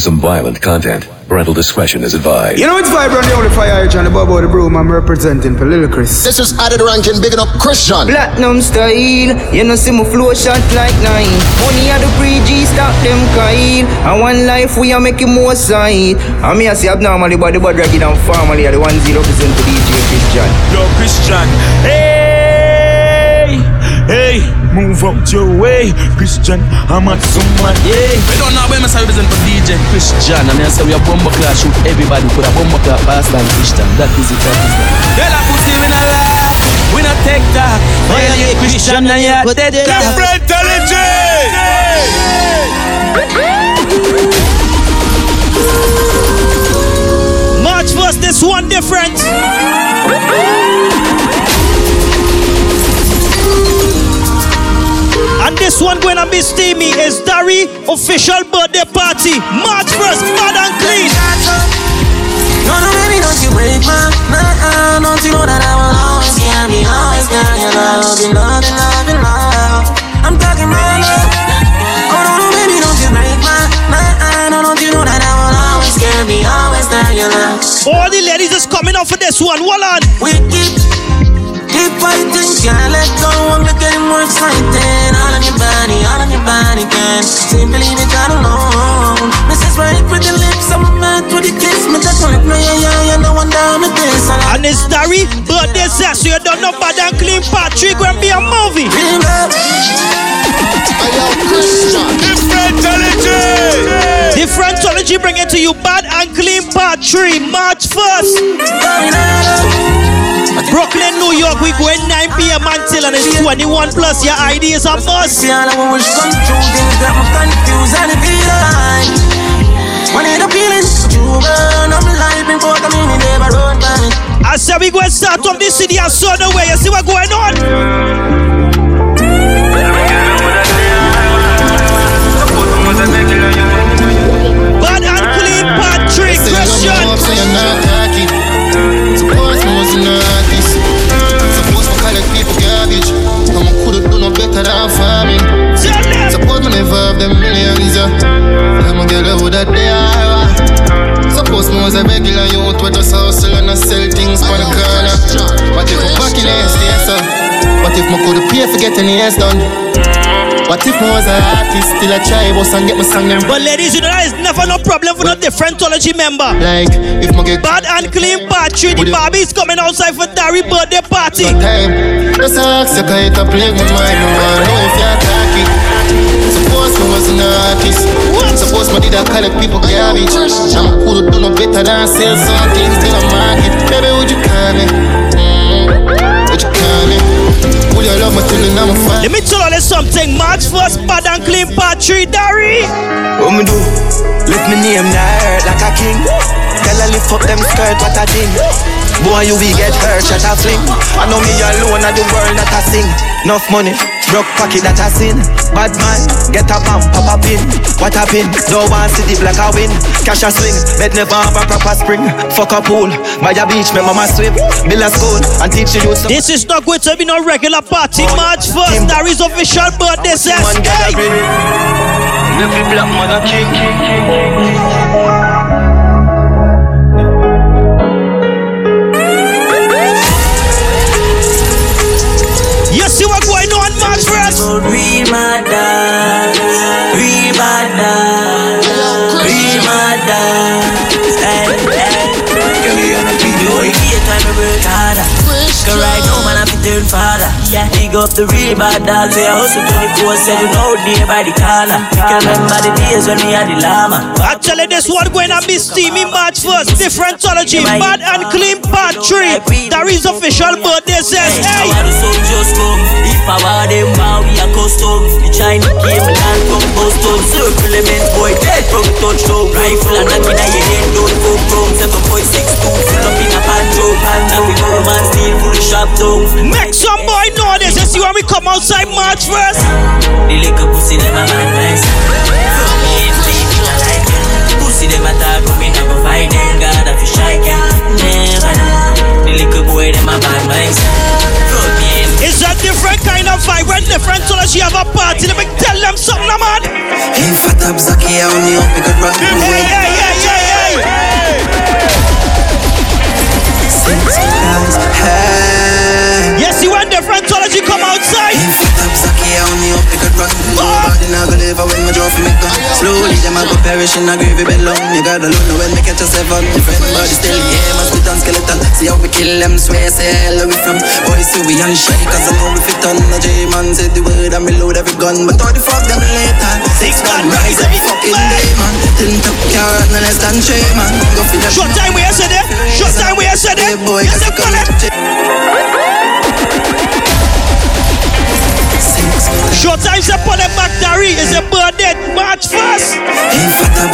Some violent content. Parental discretion is advised. You know it's Vibrant, the only fire and the bubble the broom. I'm representing Politicris. This is added ranking, bigging up Christian. Platinum style, you know see my flow shot like nine. Money at the pre-G, stop them kind. And one life we are making more side. And me I say abnormally, but the bad ragged and family are the ones who represent to DJ Christian. Yo Christian, hey, hey. Move out your way, Christian. I'm at someone, yeah. We don't know where my service is for DJ Christian. I mean, I say we are bomba class, shoot everybody for a bomba class, pass like Christian. That is it, that is it. Girl, I put him in a lot. We not take that. Oh, yeah, Christian, and yeah, but that is it. Differentology! March 1st, this one different. And this one going to be steamy is Dari official birthday party. March 1st, Bad and Clean. No, no, baby, don't you break my heart. Don't you know that I will always get me, always get me. Love, love, love, love. I'm talking right now. Oh, no, no, baby, don't you break my heart. Don't you know that I will always get me, always get me. All the ladies is coming up for this one. Hold on. We keep fighting, can't let go. I'm getting more excited. All of your body can simply leave that alone. This is right with the lips, I'm mad with the kiss. Me just want me, yeah, yeah, yeah, no one down with this. And it's Dari, birthday sex, so you don't know Bad and Clean part 3 gonna be a movie. I am Christian. Differentology. Differentology bring it to you, Bad and Clean part 3, March 1st. Brooklyn, New York, we go in 9 p.m. until and it's 21 plus. Your ID is a must. I said we go and start up this city and so the way. You see what's going on? Bad and Clean part 3, Christian. No one could do no better than for me. Suppose me never have them millions, yeah. I'm a girl who that they are. Suppose me was a regular youth with us hustle and I sell things for the corner. What if I'm back in the SDS, sir? What if me could pay for getting the S done? What if me was an artist, still a try boss and get me sang them? But ladies, you know that is never no problem for no Differentology member. Like, if me get Bad and Clean part 3, the Barbie is coming outside for Dari birthday party. Just ask you can to play with mine. I know if you're talking. Suppose I was an artist. Suppose I did a collect people garbage. I'm cool to do no better than sell some things till I market. Baby, would you call me? Would you call me? Would you love me till you know I'm fine? Let me tell you something. March 1st, Bad and Clean part 3, Dari. What me do? Let me name that hurt like a king. Tell her lift up them skirt, what a thing. Boy, you will get hurt, shut a fling. I know me alone at the world that I sing. Enough money, broke pocket that I sin. Bad man, get a bump, pop a pin. What a pin, no one see the black I win. Cash a swing, bed never have a proper spring. Fuck a pool, by a beach, my mama swim. Miller school, and teach you some. This is not going to be no regular party. March 1st, Darry's official birthday says hey. Every black man a king. You see what's going on, March 1st? Real mad dad, real mad dad, real mad dad. Girl, you gonna be the only time I work harder. Cause right now, man, I'm a turn father. Dig up the real bad dad. Say I hustle 24/7 out there by the corner. Can't remember the days when we had the llama. Actually, this one going to be steamy, March 1st. Differentology, Bad and Clean part 3. Darry's official birthday says, hey! If I want them, bow, we are custom. The China came, land from custom. Circle element, boy, dead from touchdown. Rifle and knock in a head, don't go from 7.62, full up in a pancho. Panda, we go man, steal full shop down. Make some boy know this, you see when we come outside March 1st. The little pussy never man nice. From me and baby, I like it. Pussy them a talk, but me never fight them. God, I feel shy, can never know. The little boy, them a bad mindset. It's a different kind of vibe when Differentology have a party. Let me tell them something, man. Hey, fat up, Zaki, I only hope you could rock. I go perish in a gravy belong. You got alone when they catch us seven. Different body still here, must be done skeleton. See how we kill them, swear say hell we from. Boys see we and shake, cause I know we fit on. The J-man said the word and we load every gun. But all the fuck them later. 6 man rise every fucking day, man. Tin top carrot, no less than 3 man. Go for them. Short time we said it. Short time we said it. Boy, yes, I connect. Short time step on the back, Dari is a burden. March first. Bad and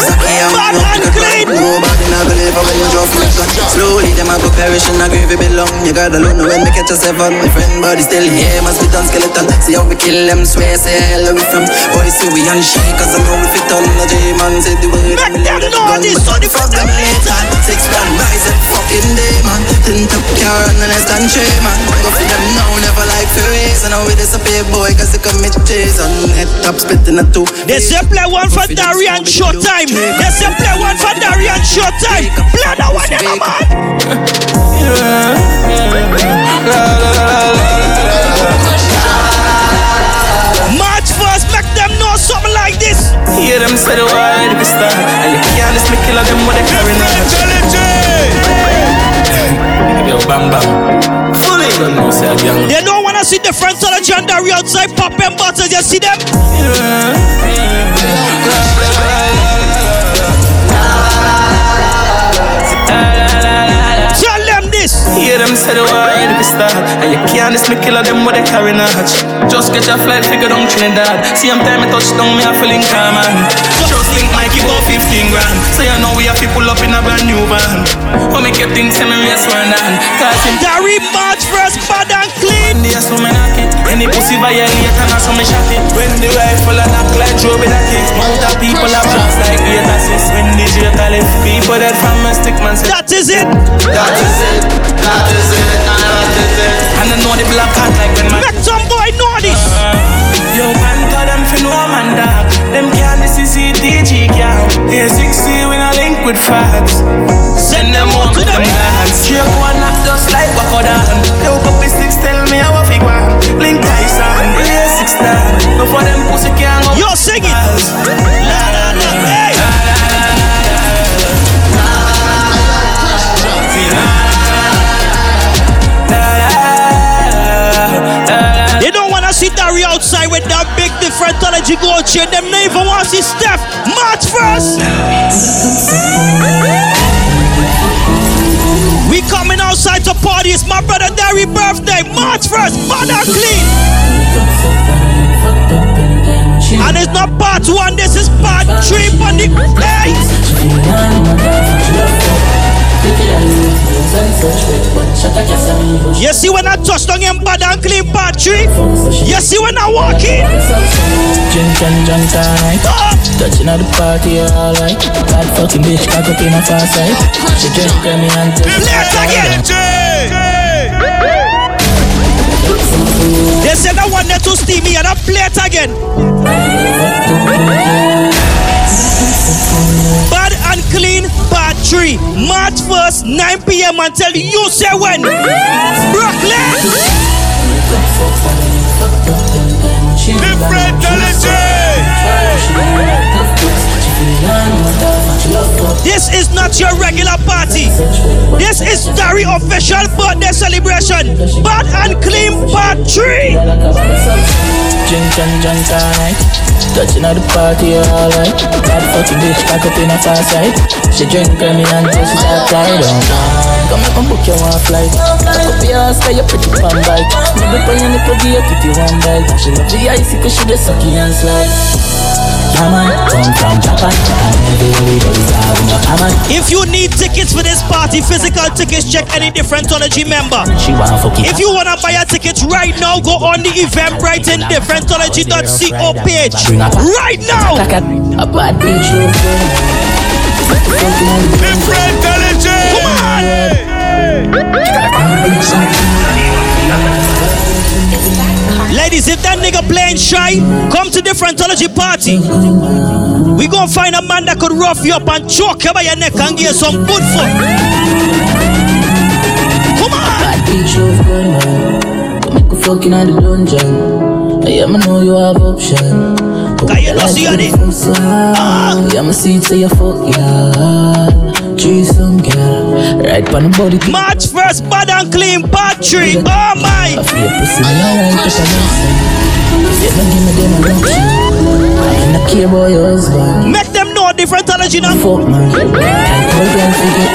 clean. Nobody now believe I will drop my gun. Slowly them I go perish and I grieve it belong. You got alone when they catch us seven. My friend body still here, must be done skeleton. See how we kill them, swear say hell we from. Boys see we and shake, cause I know we fit on. The J-man said the word. Make them know this so the fuck them later. 6 man rise up fucking day, man. Tin top car and less than 3 man. Go for them now, never like to raise. And now we disappear, boy, cause they commit chase on head top splitting a two. They say play one for Dari and short time. They say play one for Dari and short time. Play the one in the man. March first, make them know something like this. Hear them say the word of a star. And you can't just make it like them what they carry now. Yo, bam bam. Fully don't know, say again. They don't wanna see Differentology and Dari outside popping bottles, you see them? Tell them this! Hear them say the word of the star. And you can't just make kill them what they carry now. Just get your flight figure down Trinidad. See I'm time I touch down, me a feeling calm and just think Mikey go 15 grand. So you know we have people up in a brand new van. How me kept things in my race one hand. Cause in Dari March first, Bad and Clean. Yes, women I can. Any pussy violate and I saw me shot it. When the rifle and knock like Joe with a kick. Mount of people are fast like the assassins. When the jail if people that from a stick man said, that is it. That is it. That is it. That is it. And I know the black hat like when my make some boy know this. Yo, man, tell them for no man dog. Them can't this is CDG cow. They're 60 when I link with facts. Send them out to them dance. Shake one up just like Wakodan. Yo, puppy sticks tell me how I feel. Link Tyson, play 6 star. Before them pussy can't go. Yo, sing it. La la la, hey. La la la la la la. They don't wanna see Dari outside with that big Differentology go cheer. Them not even want to see Steph. March first. We coming outside to party. It's my brother Darry's birthday. March 1st, Bad and Clean. And it's not part 1, this is part 3 for the day. You see when I touch on him, Bad and Clean part 3? You see when I walk in? Touching at the party, alright. Bad fucking bitch, cock up in a fast side. She just grab me and take it. Let's again! They said I want that to steamy and I play it again. Bad and Clean, part 3. March 1st, 9 p.m. until you say when. Brooklyn! Differentology! This is not your regular party. This is Dari official birthday celebration. Bad and Clean part 3. Touching at the party, alright. Bad fucking bitch, back up in a far side. She drink me until she's outside. Come up and book your one flight. Back up your ass, got your pretty fun bike. Maybe pay your nipple, give your kitty one bite. She love the icy cause she just sucky and slide. If you need tickets for this party, physical tickets, check any Differentology member. If you wanna buy a ticket right now, go on the Eventbrite in Differentology.co page. Right now! Differentology! Come on! Ladies, if that nigga playing shy, come to Differentology party. We gonna find a man that could rough you up and choke you by your neck and give you some good food. Come on! I am know you have option. cause you don't see any. Yeah, my seat say you fuck, yeah. Threesome girl, right on the body. March 1st, Bad and Clean, part 3. Oh my! I feel pussy, I want to take a lesson. You don't give me them a luxury. I ain't a care about your husband. Make them know Differentology now. Fuck man, I told them to get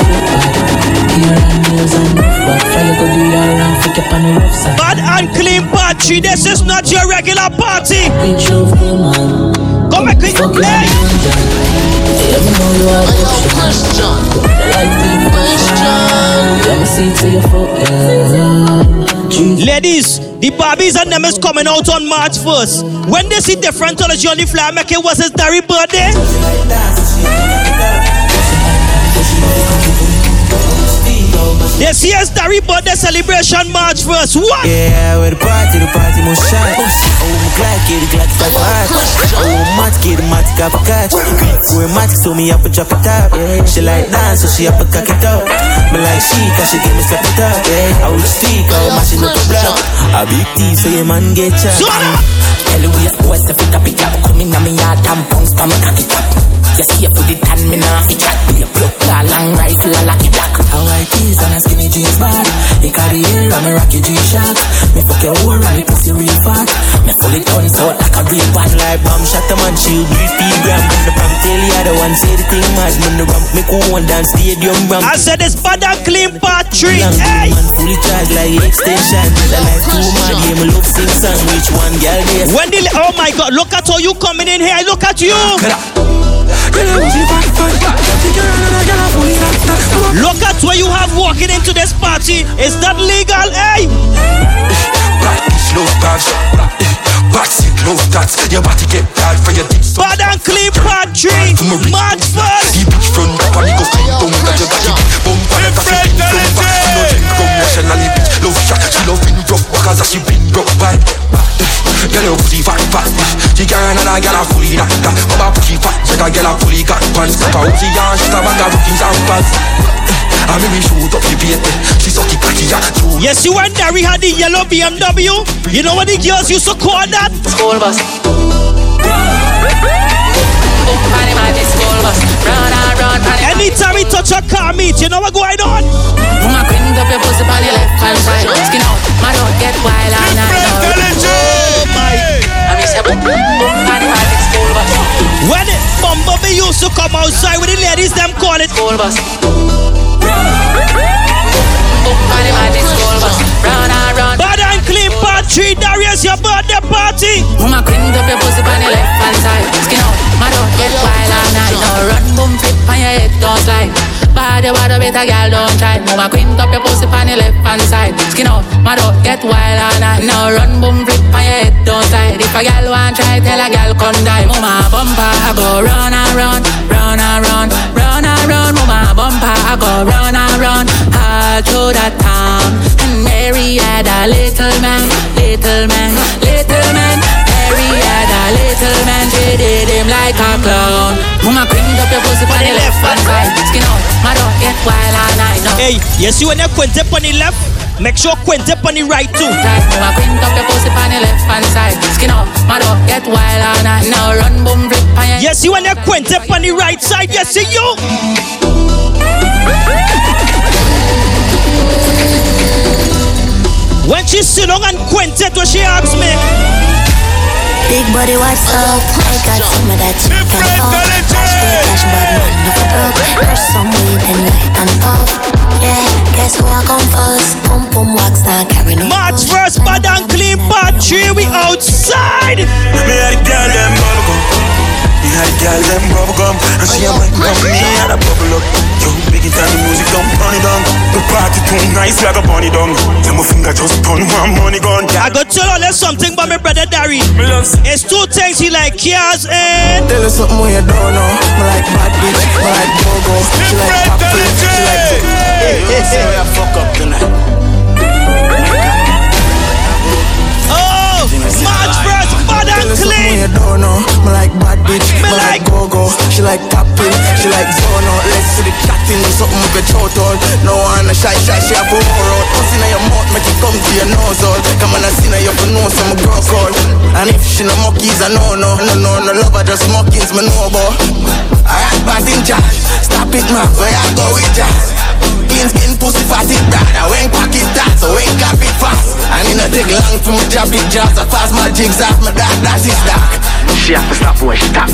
here and nails and rough back. Try to go do your round, pick up on the rough side. Bad and Clean, part 3. This is not your regular party. Come make it play. Yeah, me know you are a question. Like the question. Yeah, me see to your foot. Ladies, the Barbies and them is coming out on March 1st. When they see Differentology on the fly, make it was his Dari birthday. They see his Dari birthday celebration March 1st. What? Yeah, we're the party must shine. Oh, mat kid, mat cap catch. We're mat, so me up and drop it up. She like dance, so she up and cock it up. Me like she, cause she give me slap it up. I will speak, I will mash it up the block. I beat tea, so your man get ya. Tell you we are west, if it up, it up. Come in, I'm in your tampons, come and cock it up. You see, you put it on me now, it up. You block, la, long rifle, la, lucky black. I wear keys on a skinny jeans bag. You carry hair, I'm a rocky G-Shock. Me fuck your whore, and me pussy real fat. Me fully turns out like a real bad. Like bomb shot a man, she'll be 3 gram. And the prank tell the other one, say the thing mad. When the ramp make one dance, stadium ramp. I said it's Bad and Clean part 3, hey! Man fully charged like extension. The life too mad, yeah, me love sing song. Which one, girl, this? When the, oh my God, look at how you coming in here, look at you! Look at where you have walking into this party. Is that legal, eh? Bad and Clean part 3, March 1st. Yes, you and Dari had the yellow BMW. You know what the girls used to call that? School bus. Anytime we touch a car meet, you know what's going on? When it Bumblebee used to come outside with the ladies, them call it school bus. Bad and Clean part 3, Darry's your birthday party. Mama cleaned up your pussy on your left hand side. Skin out, my dog get wild all night. Now run, boom, flip on your head, don't slide. Bad, you want a better girl, don't try. Mama cleaned up your pussy on your left hand side. Skin out, my dog get wild all night. Now run, boom, flip on your head, don't slide. If a girl want try, tell a girl come die. Mama bumper, I go run and run, run and run, run and run. Mama bumper, I go run and run. Through the town, and Mary had a little man, little man, little man. Mary had a little man, she did him like a clown. Mama cleaned up your pussy on the left hand side. Skin out, my dog get wild all night. Hey, you see when you quint up on the left, make sure quint up on the right too. Mama cleaned up your pussy on the left hand side. Skin out, my dog get wild all night. Now run, boom, flip on your. You see when you quint up on the right side, you see you. When she sit down and quintet, when she asks me, big body, what's up? I got some of that chicken. Cash, but no for broke. There's some weed and light and puff. Yeah, guess who I come first? Pum pum wax, not carry no. March 1st, Bad and Clean part 3, we outside. Me had a girl them bubble gum. Me had a girl them bubble gum. And she a man come, me had a bubble up. Yo. Time the music don't burn it down. The party too nice like a bunny down. Tell my finger just turn one money gone. I got to tell you something about my brother Dari. It's 2 things he like cars and tell her something where you don't know. I like bad bitch, I like go-go. She like pop, she like hey, hey, hey. Fuck up tonight. Oh, March 1st, Bad and Clean. Tell her something where you don't know. I like bad bitch, I like go-go. She like pop, she like zono. Let's see the cat. Feeling something with your throat all. No one a shy, she have a war out. Pussy in your mouth, make it come to your nose all. Come on, I see now you for nose, I'm a girl call. And if she no monkeys, I know no. No love, I just monkeys, my no ball. Alright, pass in charge. Stop it, man, where I go with jazz. Clean skin, pussy, fat it bad. I ain't pack it that, so I ain't cap it fast. I need to take long for me drop it jazz. I pass my jigs off, my dad, that is dark. She have to stop when she stop.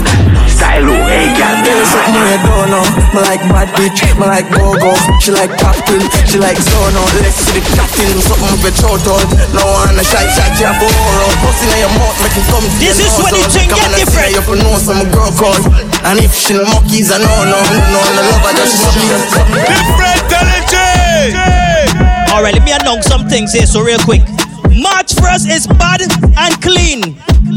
Style low, hey girl. There's something I don't know. Me like bad bitch, me like go-go. She like captain, she like zone. Let's see the captain, something with your throat out. No one a shy, she have a horror. Pussy in your mouth, make it come to your nose. This is when the thing get different. Come on and see her, you know some girl call. And if she no monkeys, I know no love her, just she something. Differentology. Alright, let me announce some things here, so real quick. March 1st is Bad and Clean.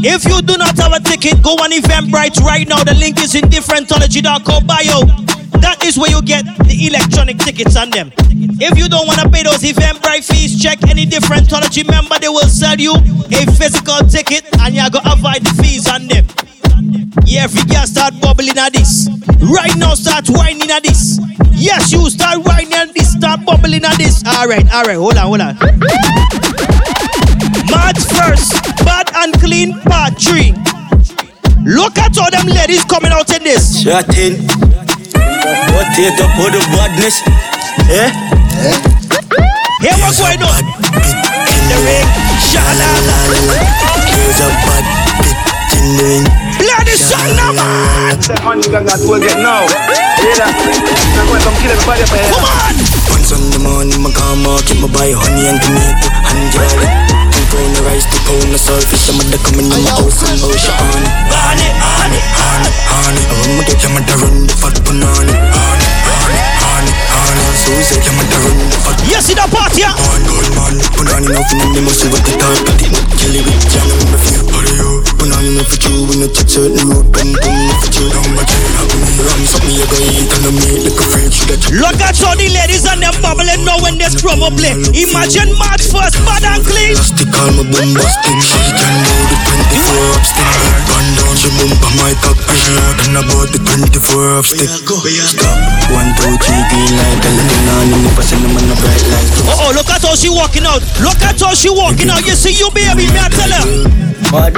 If you do not have a ticket, go on Eventbrite right now. The link is in differentology.co/bio. That is where you get the electronic tickets on them. If you don't want to pay those Eventbrite fees, check any Differentology member. They will sell you a physical ticket and you're going to avoid the fees on them. Yeah, if you can start bubbling at this. Right now, start whining at this. Yes, you start whining at this. Start bubbling at this. All right. Hold on. March 1st, Bad and Clean Part 3. Look at all them ladies coming out in this. Shut in. What take up all the badness? Eh? Here what's going on? In the ring. Shalala. There's a bad bitch in the ring. Bloody son of a. Come on. Once on the morning, my car market, my buy honey and tomato. $100. Grain of rice, 2 pound of saltfish. I'm gonna come in my house and wash your honey. Honey, I'm gonna get your mother run the fat banana. Honey, so say your mother run the fat. Yes, it's a party, yeah. Man, banana enough and then they must have the time. But they not kill it with your number few. Hurry up, banana enough for you. We not take certain road, boom, enough for you. Don't make it happen, I'm something you're gonna eat. And I'm made like a fridge. Look at all the ladies and them bubbling now when they scrum up play. Imagine March 1st, Bad and Clean. Call my boom busting, she can do the 24 upstick. Gun down, she boom by my cock, and she out and about the 24 upstick. Stop, 1, 2, 3, green light, and looking on in the person, I'm on a bright light. Uh-oh, look at how she walking out. Look at how she walking out. You see you, baby, may I tell her? Bad.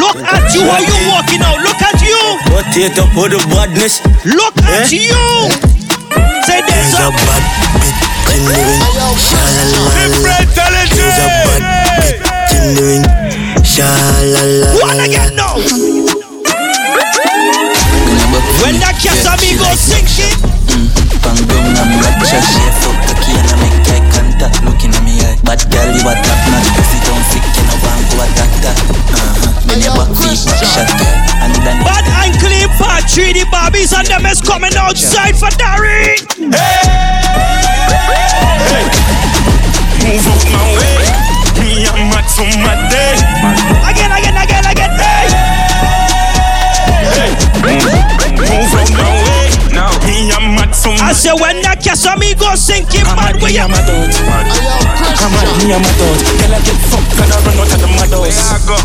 Look at you, how you walking out. Look at you. What it up for the badness? Look at you. Say this up. There's a bad bitch in the ring. Differentology. There's a bad doing sha-la-la-la. Wanna get no. When that cat's a me go sink it. Pangong I'm right. She fuck the key and I make eye contact. Looking at me eye. Bad girl you a top notch. Pussy don't flick and I want to attack that. Then you back feet back shot girl. Bad and Clean Part 3. The Barbies and them is coming outside for Dari. Hey. Move up my way. Me and Max on my day. Again, hey. Move on my way. Now me and Max on my day. I say when that cat's on me go sinking mad with you. I'm mad, me and my dog. Tell I get fucked and I run out of the madhouse. There I go.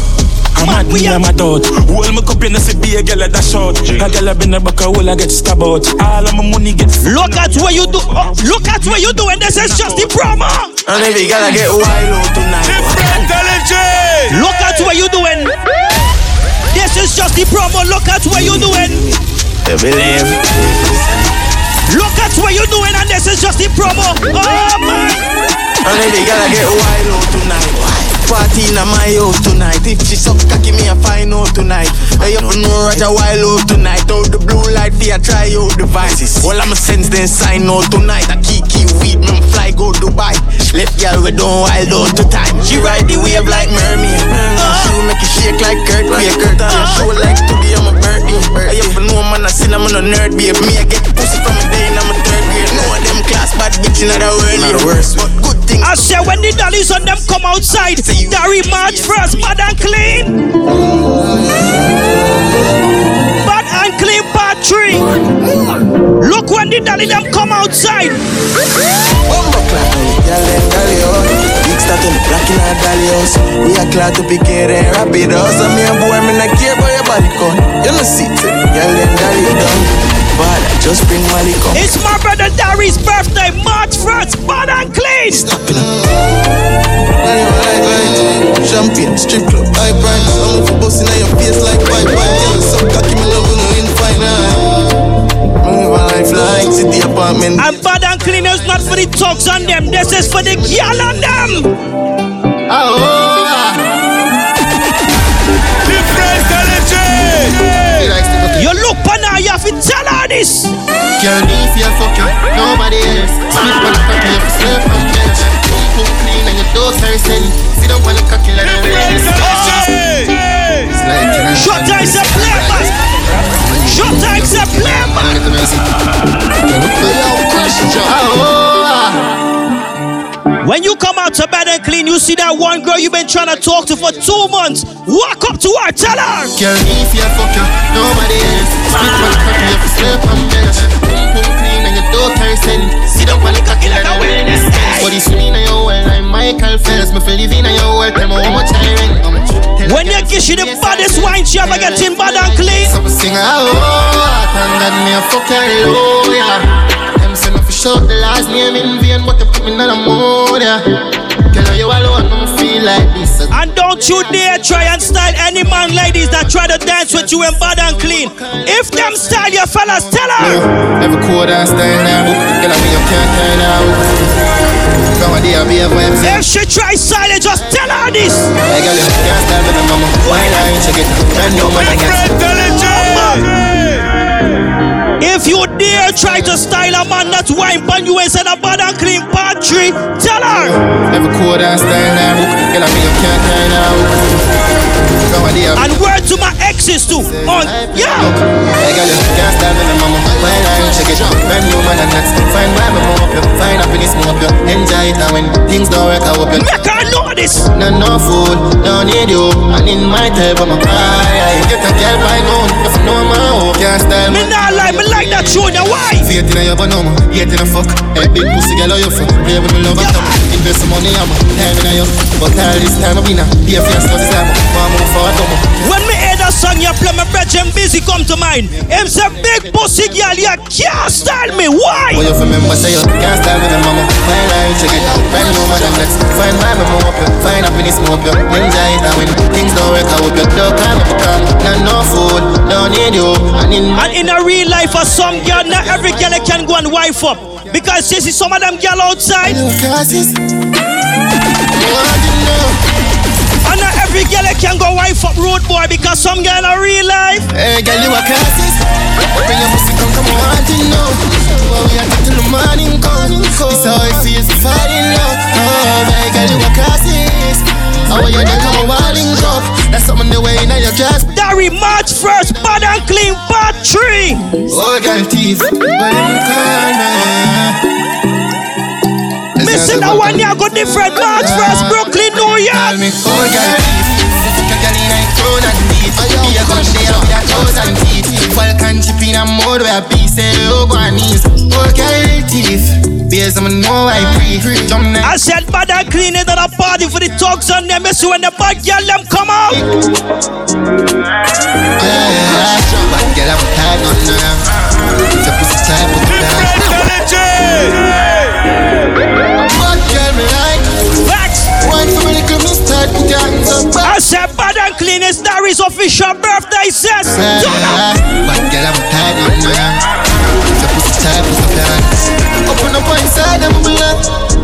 I'm mad, me and my dog. Hold my cup in the CB, a girl at that shot. A girl up in the back, a hole I get stabbed out. All of my money gets. Look at what you do, and this is just the promo. And if you gotta get wild out tonight. Differentology. Look at what you doing. This is just the promo. Look at what you doing. I believe. Look at what you doing, and this is just the promo. Oh man. And if you gotta get wild out tonight. Party in my house tonight. If she suck cocky me a fine out tonight. I up no Roger Wild out tonight. Out the blue light for try out devices. All I'ma sense then sign out tonight. I kiki weed me fly go Dubai. Left girl we don't wild out to time. She ride the wave like mermaid. She make it shake like Kurt Baker. Show like today I'm a birdie. I up no man I sin I'm on a nerd babe. Me I get pussy from a day and I'm a third grade. No of them class bad bitch in the world. But good thing I say when the dollies on them come outside. Dari March 1st, Bad and Clean. Bad and Clean Part 3. Look when the dolly them come outside. We are glad to be getting rapido. So me and boy, me not care about your body con. You know see, y'all them dolly down. Bad. Just bring my liquor. It's my brother Darry's birthday, March 1st, Bad and Clean. Champion, strip club, high prime. I'm for bossing on your face like bye-bye. Some cocky me love no in final. I live a life like city apartment. And Bad and Clean is not for the talks on them. This is for the girl on them. Oh. You look for now, you have to tell her this. Can't leave your fucker, nobody else. Sleep on the cocky, you have to sleep on the bench. Boom, clean, and your doors are selling. See them while the cocky like the rest. Shut up, it's a player, man. Shut up, it's a player, man. When you come out to Bed and Clean, you see that one girl you've been trying to talk to for 2 months. Walk up to her, tell her. Girl, if you're fucking nobody else, sleep on the cocky, you sleep on bench. Boom, clean, and your door can't send. See them on the cocky like a witness. But it's me in your world, I'm Michael Phelps. Me for living in your world, I'm a woman child. When you kiss you the baddest wine, she ever get in Bad and Clean. So we sing, oh, thank God me a fuck hallelujah. Shot the last name in vain, but you put me in a mood, yeah. Girl, you alone don't feel like this. And don't you dare try and style any man ladies that try to dance with you in Bad and Clean. If them style your fellas, tell her. Every quarter I style now, girl, I'm your can't now. If she tries silent, just tell her this. Hey girl, you can't style with a mama. Why not check it? And no man I can't. If you dare try to style a man that's wine pan you and said a Bad and Clean part 3, tell her. Every quarter I style now, girl I be a cat now. And word to my exes too, on yeah. I got you can't style with a mama, why not check it? Brand new man and that's fine, why me move you? Fine happiness move you, enjoy it and when things don't work I hope you. Make her know this. No, no fool, don't need you, and in my type I'm a cry. Get a girl by noon, if you know my hope, can't style me. Me like that show now, why? Faith in a yabba no more, yet in a fuck. A big pussy girl or you fuck. Play with me love and come. Invest some money on me, time in a young. But all this time I be now, here for your stuff is time. One more for a dumb. When me hear that song you play, my breath and busy come to mind. It's a big pussy girl, you can't style me, why? Well, you remember say you can't style me, mama. Why not you check it? Find no man and let's find my mama up you. Find happiness more up you. Enjoy it and when things don't work I hope you don't come up come. Not no food, don't need you. And in a real life for some girl, not every girl can go and wife up because this is some of them girl outside. And not every girl can go wife up road boy because some girl in real life. Hey girl, you are classes. Bring your pussy, come on, you know. We are till the morning come. It's how it feels to fall in love. Oh, hey girl, you are classes. How are you there, come on, you know. That's something the way in your class. Dari, March 1st, Bad and Clean, Part 3. Oh, girl, teeth. Missing the one you go different. March 1st, Brooklyn, New York. Oh, girl, teeth. Falcon chip in a mode where peace oh, girl, teeth. Beers, I know I breathe. I said Bad and Clean is not a party for the talks on them. Miss when the bad girl them come out. Bad girl, I'm tired on them. It's a pussy type of time. Bad girl, me like facts. Why for me come this type of dance? I said Bad and Clean is Darry's official birthday says. Bad girl, I'm tired on them. It's a pussy type of dance. Open up inside, I'm black.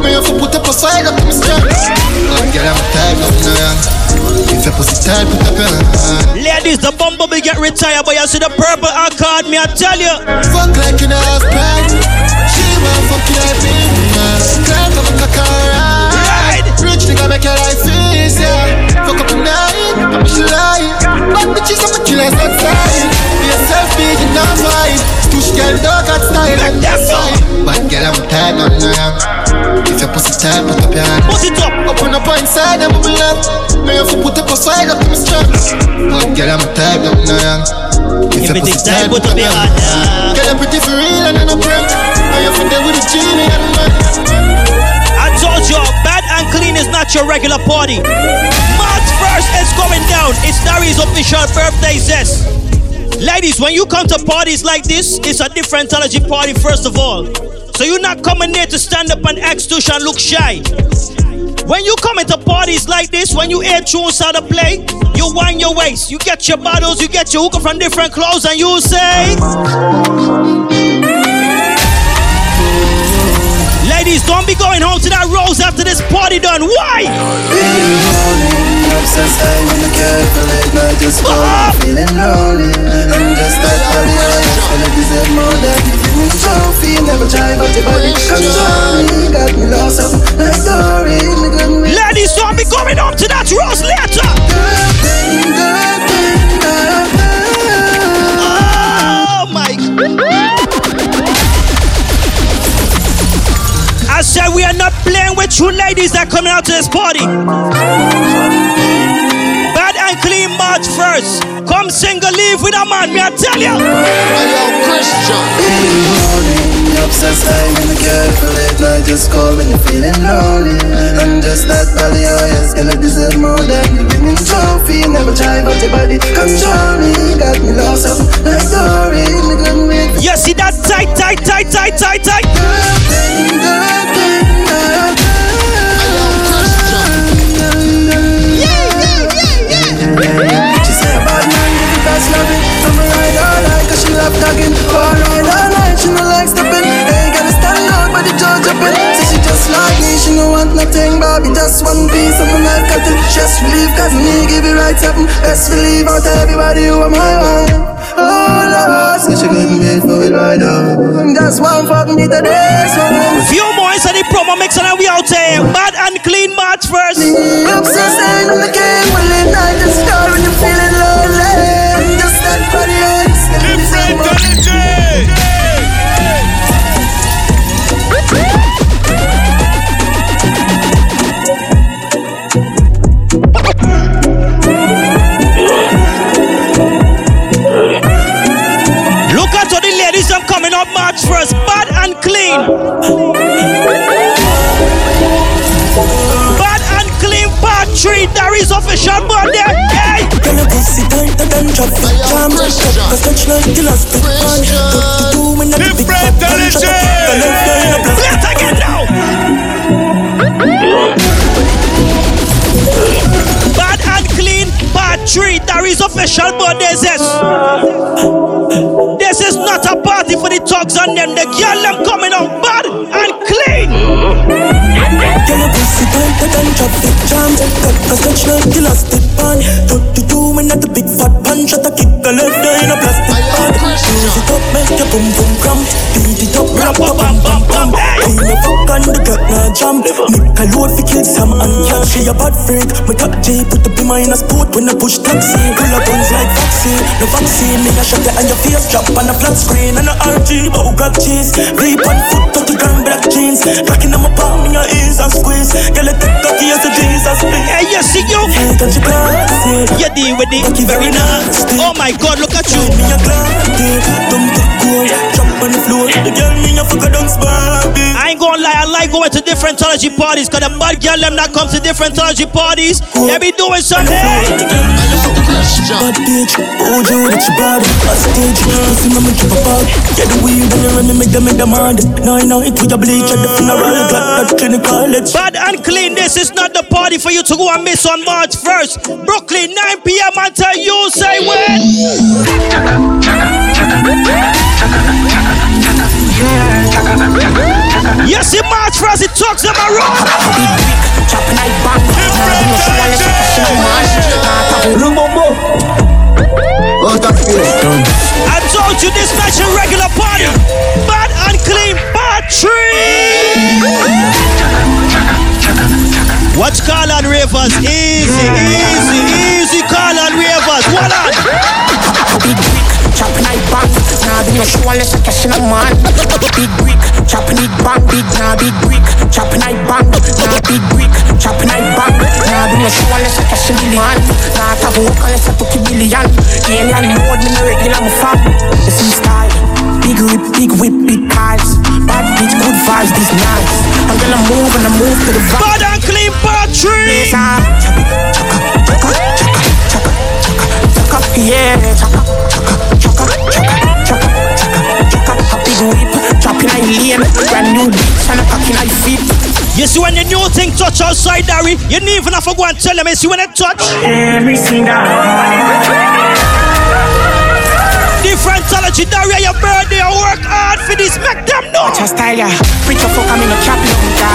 May I put up a side up in my get out of if pussy type, put up in. Ladies, the bumble be get retired, but you see the purple I card me, I tell you. Fuck like you know I've cried. She will fuck you like me. Climb up a ride. Rich nigga make your life easier. Fuck up a night, I'm a shy. Bad bitches, I'm a killer, that's right. Be yourself, be in the vibe. Girl, dog, got style and that's all. Bad girl, I'm tired, no, no. If your pussy tight, put up your hand. Put it up. Open up inside, I'm a love. May you put up a side up to me strap. Bad girl, I'm tired, no, no. If your pussy tight, put up your hand. Girl, I'm pretty for real and I'm a prank. May you put there with a genie and man. I told you, Bad and Clean is not your regular party. March 1st is going down. It's Darry's official birthday zest. Ladies, when you come to parties like this, it's a Differentology party first of all. So you're not coming there to stand up and act stush and look shy. When you come into parties like this, when you hear tunes out of play, you wind your waist, you get your bottles, you get your hookah from different clothes, and you say... Ladies, don't be going home to that rose after this party done. Why? Since I wanna care for late night, just for I'm feeling lonely. I'm just that body, I wanna deserve more than you. Trophy, never try, but your body control me. Got me lost, I'm not sorry. Ladies, don't be going home to that rose later. Oh my God. I said we are not playing with you ladies that coming out to this party. Clean March 1st. Come single, leave with a man, me I tell you. Hello, Christian. In the morning, obsessed, I'm in the care for late night. Just call when you're feeling lonely. I'm just that body, oh yes, girl, I deserve more than the winning trophy. Never try, but your body control me. Got me lost, I'm not sorry. You see that tight. One piece of my life got to just relief, cause me give you right something. Best believe out to everybody who am my wife. Oh Lord, such a good mate for it right now. That's one fucking me today. Few more inside the promo mix and we out here. Bad and Clean March 1st. I'm obsessed in the game. Well late night and star when you're feeling lonely. I'm just that funny eyes. Differentology. First, Bad and Clean. Bad and Clean Part 3, Darry's official birthday. Hey! Can you pussy tight and drop it? Can't rush up, cause touch like you lost it. Differentology! Let's take it now! Bad and Clean Part 3, Darry's official birthday. This is not a party for the thugs and them. The girl them coming on bad and clean. Can you pussy tight and drop it? Jam cut, cause touch like you lost it. Pan, 32 minutes the big fat punch. Shut the kick, the left there in a plastic bag. Use it up, make your boom boom cram. Beat it up, rap up, bam bam bam. Ain't no fuck on the cut, nah jam. Make a load for kids, Sam and Cat. She a bad freak, my top J put the be mine a sport. When I push taxi, pull up guns like vaccine. No vaccine, me a shot it and your face drop on a flat screen. And a RG, but who got cheese? Grip on foot, total gun, black jeans. Cracking on my palm, in your ears and squeeze. Girl, I take cocky as a Jesus, please. Hey, you see you? Hey, don't you classy? You deal with it, very nasty. Oh my God, look at you. Me a glassy, don't get cool. Jump on the floor, the girl me a fucker don't sparky. I ain't gonna lie, I like going to Differentology parties. Cause the bad girl them that comes to Differentology parties, they be doing something. Bad bitch, hold you with your body hostage. Pussy me make you pop out. Get the weed and you run and make them mad. Now you know it with your bleach at the funeral. Got that clinical. Bad and Clean, this is not the party for you to go and miss on March 1st. Brooklyn, 9 p.m. until you say when. Yes, in March 1st it talks about rock. I told you this match a regular party. Bad and Clean Part 3. Watch Carl and Ravers. Easy Carl and Ravers. What on? Chop night back, nah be no show unless I cash in a man. Big brick, chop night back, big nah big brick, chop night back, nah big brick, chop night back, nah be no show unless I cash in a man. Nah have work unless I took a billion. Game and mode, me no regular my fam. The sea style, big rip, big whip, big piles. Bad bitch, good vibes, this nice. I'm gonna move and I move to the vibe. Bad and Clean Part 3. Chaka, chaka, chaka, chaka, chaka, chaka, chaka, yeah, chaka, chaka, chaka. game. Brand new bitch and a cocky in your feet. You see when the new thing touch outside, Dari, you need even have to go and tell them. You see when it touch. Every single Differentology, Dari, your birthday, you work hard for this, make them know. Watch your style, yeah. Preacher fuck, I'm in a trap, no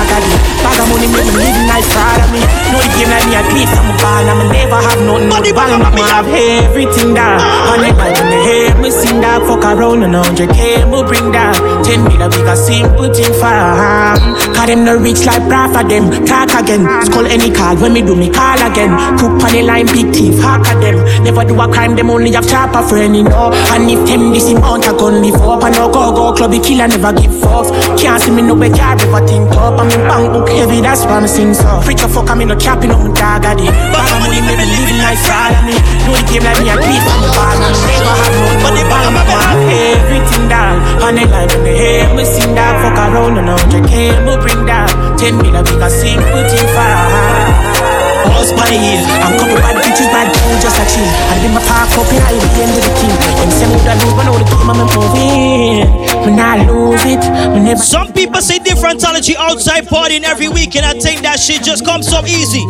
daddy. Bag of money, make me living life proud of me. Know the game like me, I beat some ball, I'ma never have nothing. Money ball, I'ma have everything, that. Honey, I wanna hear me sing that. Fuck around and 100K, we'll bring that. 10 million, we got simple thing for him. Cause them no rich like bra for them. Talk again, call any call, when me do me call again. Cook on the line, big thief, hack at them. Never do a crime, them only have trap a friend, you know. And if them this amount I gon' live up. And no go-go club, you kill and never give fucks. Can't see me no better, ever think up. I'm in bank book heavy, that's why I'm sing so. Preacher fuck, I'm in a cap, you know me dog at it. Bag of money, make me living life proud of me. Know the game like me, I beat from the ball. I never have no money, but I'm gonna have everything down. On the line, when they hear me sing that. Fuck around and 100K, we'll bring that. 10 million, we got simple thing for all's by the hill, and couple bad bitches, bad dudes just a chill. And in my park up here, I the end of the king. And say me that lose, but now the game I'm improving. Me not lose it, me never. Some people say Differentology outside partying every weekend. I think that shit just comes up easy.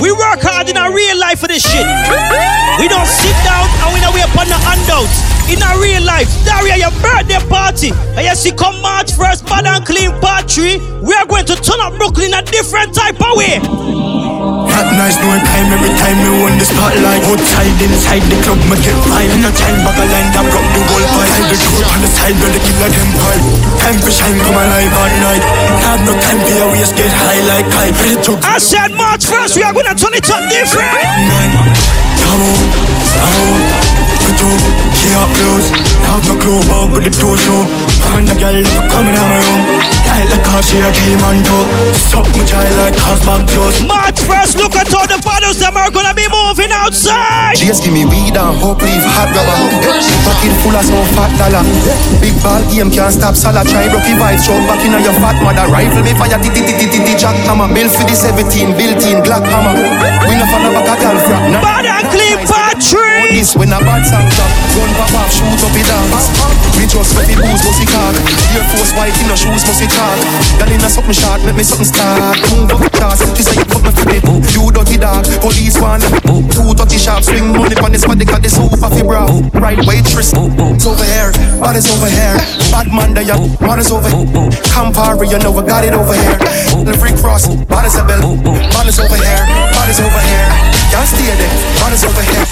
We work hard in our real life for this shit. We don't sit down and we don't wait upon the handouts. In our real life, Dari, your birthday party. And yes, you come March 1st, Bad and Clean Part 3. We are going to turn up Brooklyn a different type of way. Nice doing time every time we won the spotlight. Outside, inside the club, make it fine. In a time back a line, damn rock the whole fight. Side the group on the side, where the killer them fight. Time for shine, come alive all night. Have no time for your waist, get high like kite. I said March 1st, we are gonna turn it up different. Have no clue about what it do so. Find a girl coming out my room. I like how she a game on door. Stop my child like half back doors. March 1st, look at all the bottles that are gonna be moving outside. Just give me weed and hope leave hot rubber. Pocket full of some fat dollar. Big ball game can't stop Salah. Try rocky vibes, throw back in on your fat mother. Rifle me fire, jackhammer. Bill for the 17, built-in Glock hammer. We no fan of a girl frack. Bad and Clean Part 3. This when a bad song drop. Run pop off, shoot up it we just let me booze, must he cock. Air Force white in the shoes, must he talk. Girl in a something shot, let me something start. Move up the class, she say you put me for me. You dirty dog, police one. 230 sharp, swing money on this man, they got this over fi bra. Right waitress, it's over here, body's over here. Bad man there, your body's over here. Campari, you know we got it over here. The free cross, body's a bell. Body's over here, body's over here. Can't stay there, body's over here.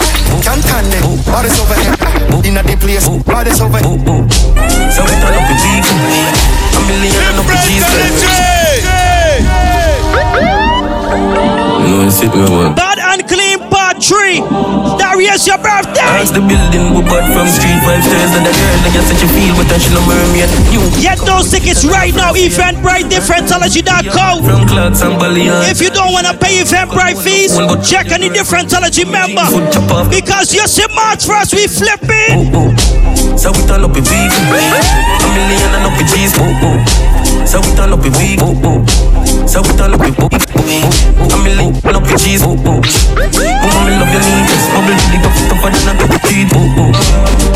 Can't tan there, body's over here. In a deep place, body's over here. So we turn up the beat. I'm a million and up the cheese. No, it's it, man. Bad and Clean Part 3. Darry's your birthday. Ask the building, we bought from Street 5 stairs. And the girl, I guess that you feel, but that she no mermaid. Get those tickets right now, Eventbrite, Differentology.com. If you don't want to pay Eventbrite fees, check any Differentology member. Because you see March 1st, we flip it. So we turn up a week. A million and up a cheese. So we turn up a week. So we turn up a week. A million and up a cheese. Come on, we love your needs. Bubble to the cup, tougher than a cup of tea.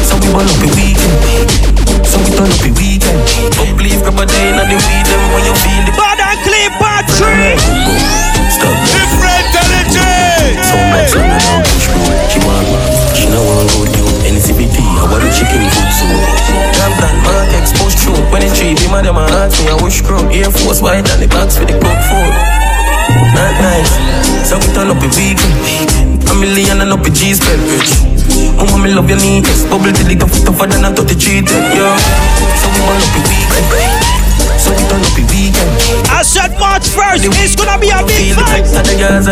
So we burn up a weekend. So we turn up a weekend. Up leave, grab a day, and the weed. And when you feel the Bad and Clean Part 3. Differentology. So much in the house, she want love. She know I love you. NCBT, I want a chicken food soup. Damn that mark, exposed truth. When it's cheap, him and them are hot. Me, I wish crew. Air Force white and the box with the cook food. Not nice. So we turn up a vegan. A million and up a G's bed, bitch. Mama, me love your knees. Bubble till it got tougher than I thought it cheated, yeah. So we turn up a vegan. So we turn up a vegan. I said March 1st, it's gonna be a big fight. When we party, girls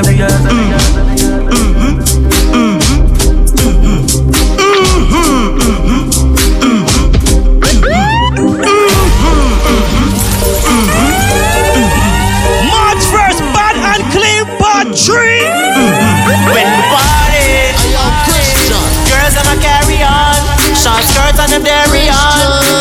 them a carry on, short skirts and them dairy on.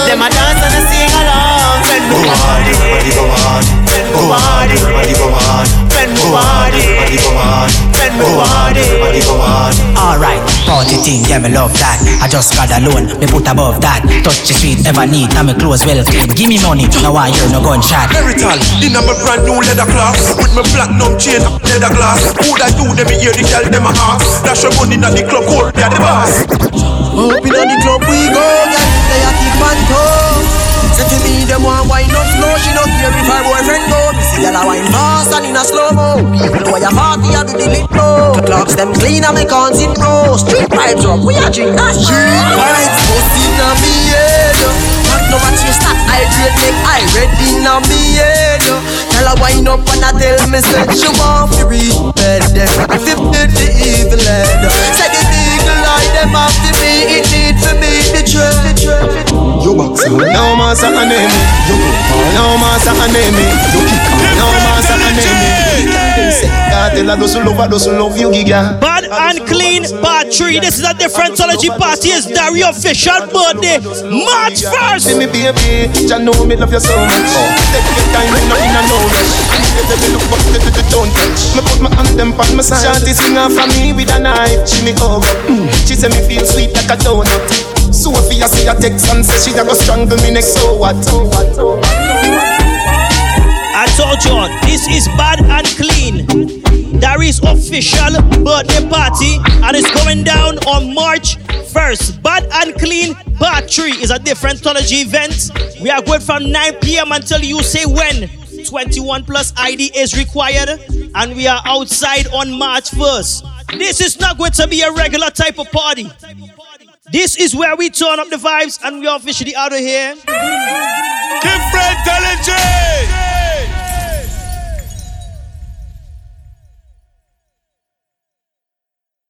Them a dance and a sing along. When we party, everybody go on. When we party, everybody go on. When we party, everybody go on. When we party, everybody go on. All right. party thing, yeah, me love that. I just got alone, me put above that. Touch the street, ever neat, and me clothes well clean. Give me money, now I hear no gunshot. Marital, in a brand new leather cloths, with my platinum chain, leather glass. Who that do, them hear the girl, them a ask. Dash your money in the club, hold, they are the boss. Open on the club, we go, yeah, they are keep on toes. Say to me, them want wine up slow. She don't care if her boyfriend go. Me see girl a wine fast and in a slow-mo. People know your party and do the lit blow. The clocks them clean and me can't sit bro. Street vibes up, we a drink that shit. Alright, post in a me head. But no match you start, I great neck, I ready in a me head. Tell her wine up and I tell me said she want to reach bed. I feel the evil head. Say the eagle eye, them have to be in need for me the trend. You box now, master anemi. You go now, master anemi. You kick now, master anemi. Cartel a doesn't love you, giga. Bad and clean, part 3. This is a Differentology party. It's Dari official birthday, March 1st. Let me be a bitch. I know me love you so much. Take your time, nothing I know. Don't touch. Me put my hand them on my side. Shanty sing her for me with a knife. She me over. She say me feel sweet like a donut. So if you see a text and say she a go strangle me next, so what? I told you, this is Bad and Clean, Darry's official birthday party, and it's going down on March 1st. Bad and Clean Part 3 is a Differentology event. We are going from 9 p.m. until you say when. 21 plus ID is required, and we are outside on March 1st. This is not going to be a regular type of party. This is where we turn up the vibes and we are officially out of here. Differentology!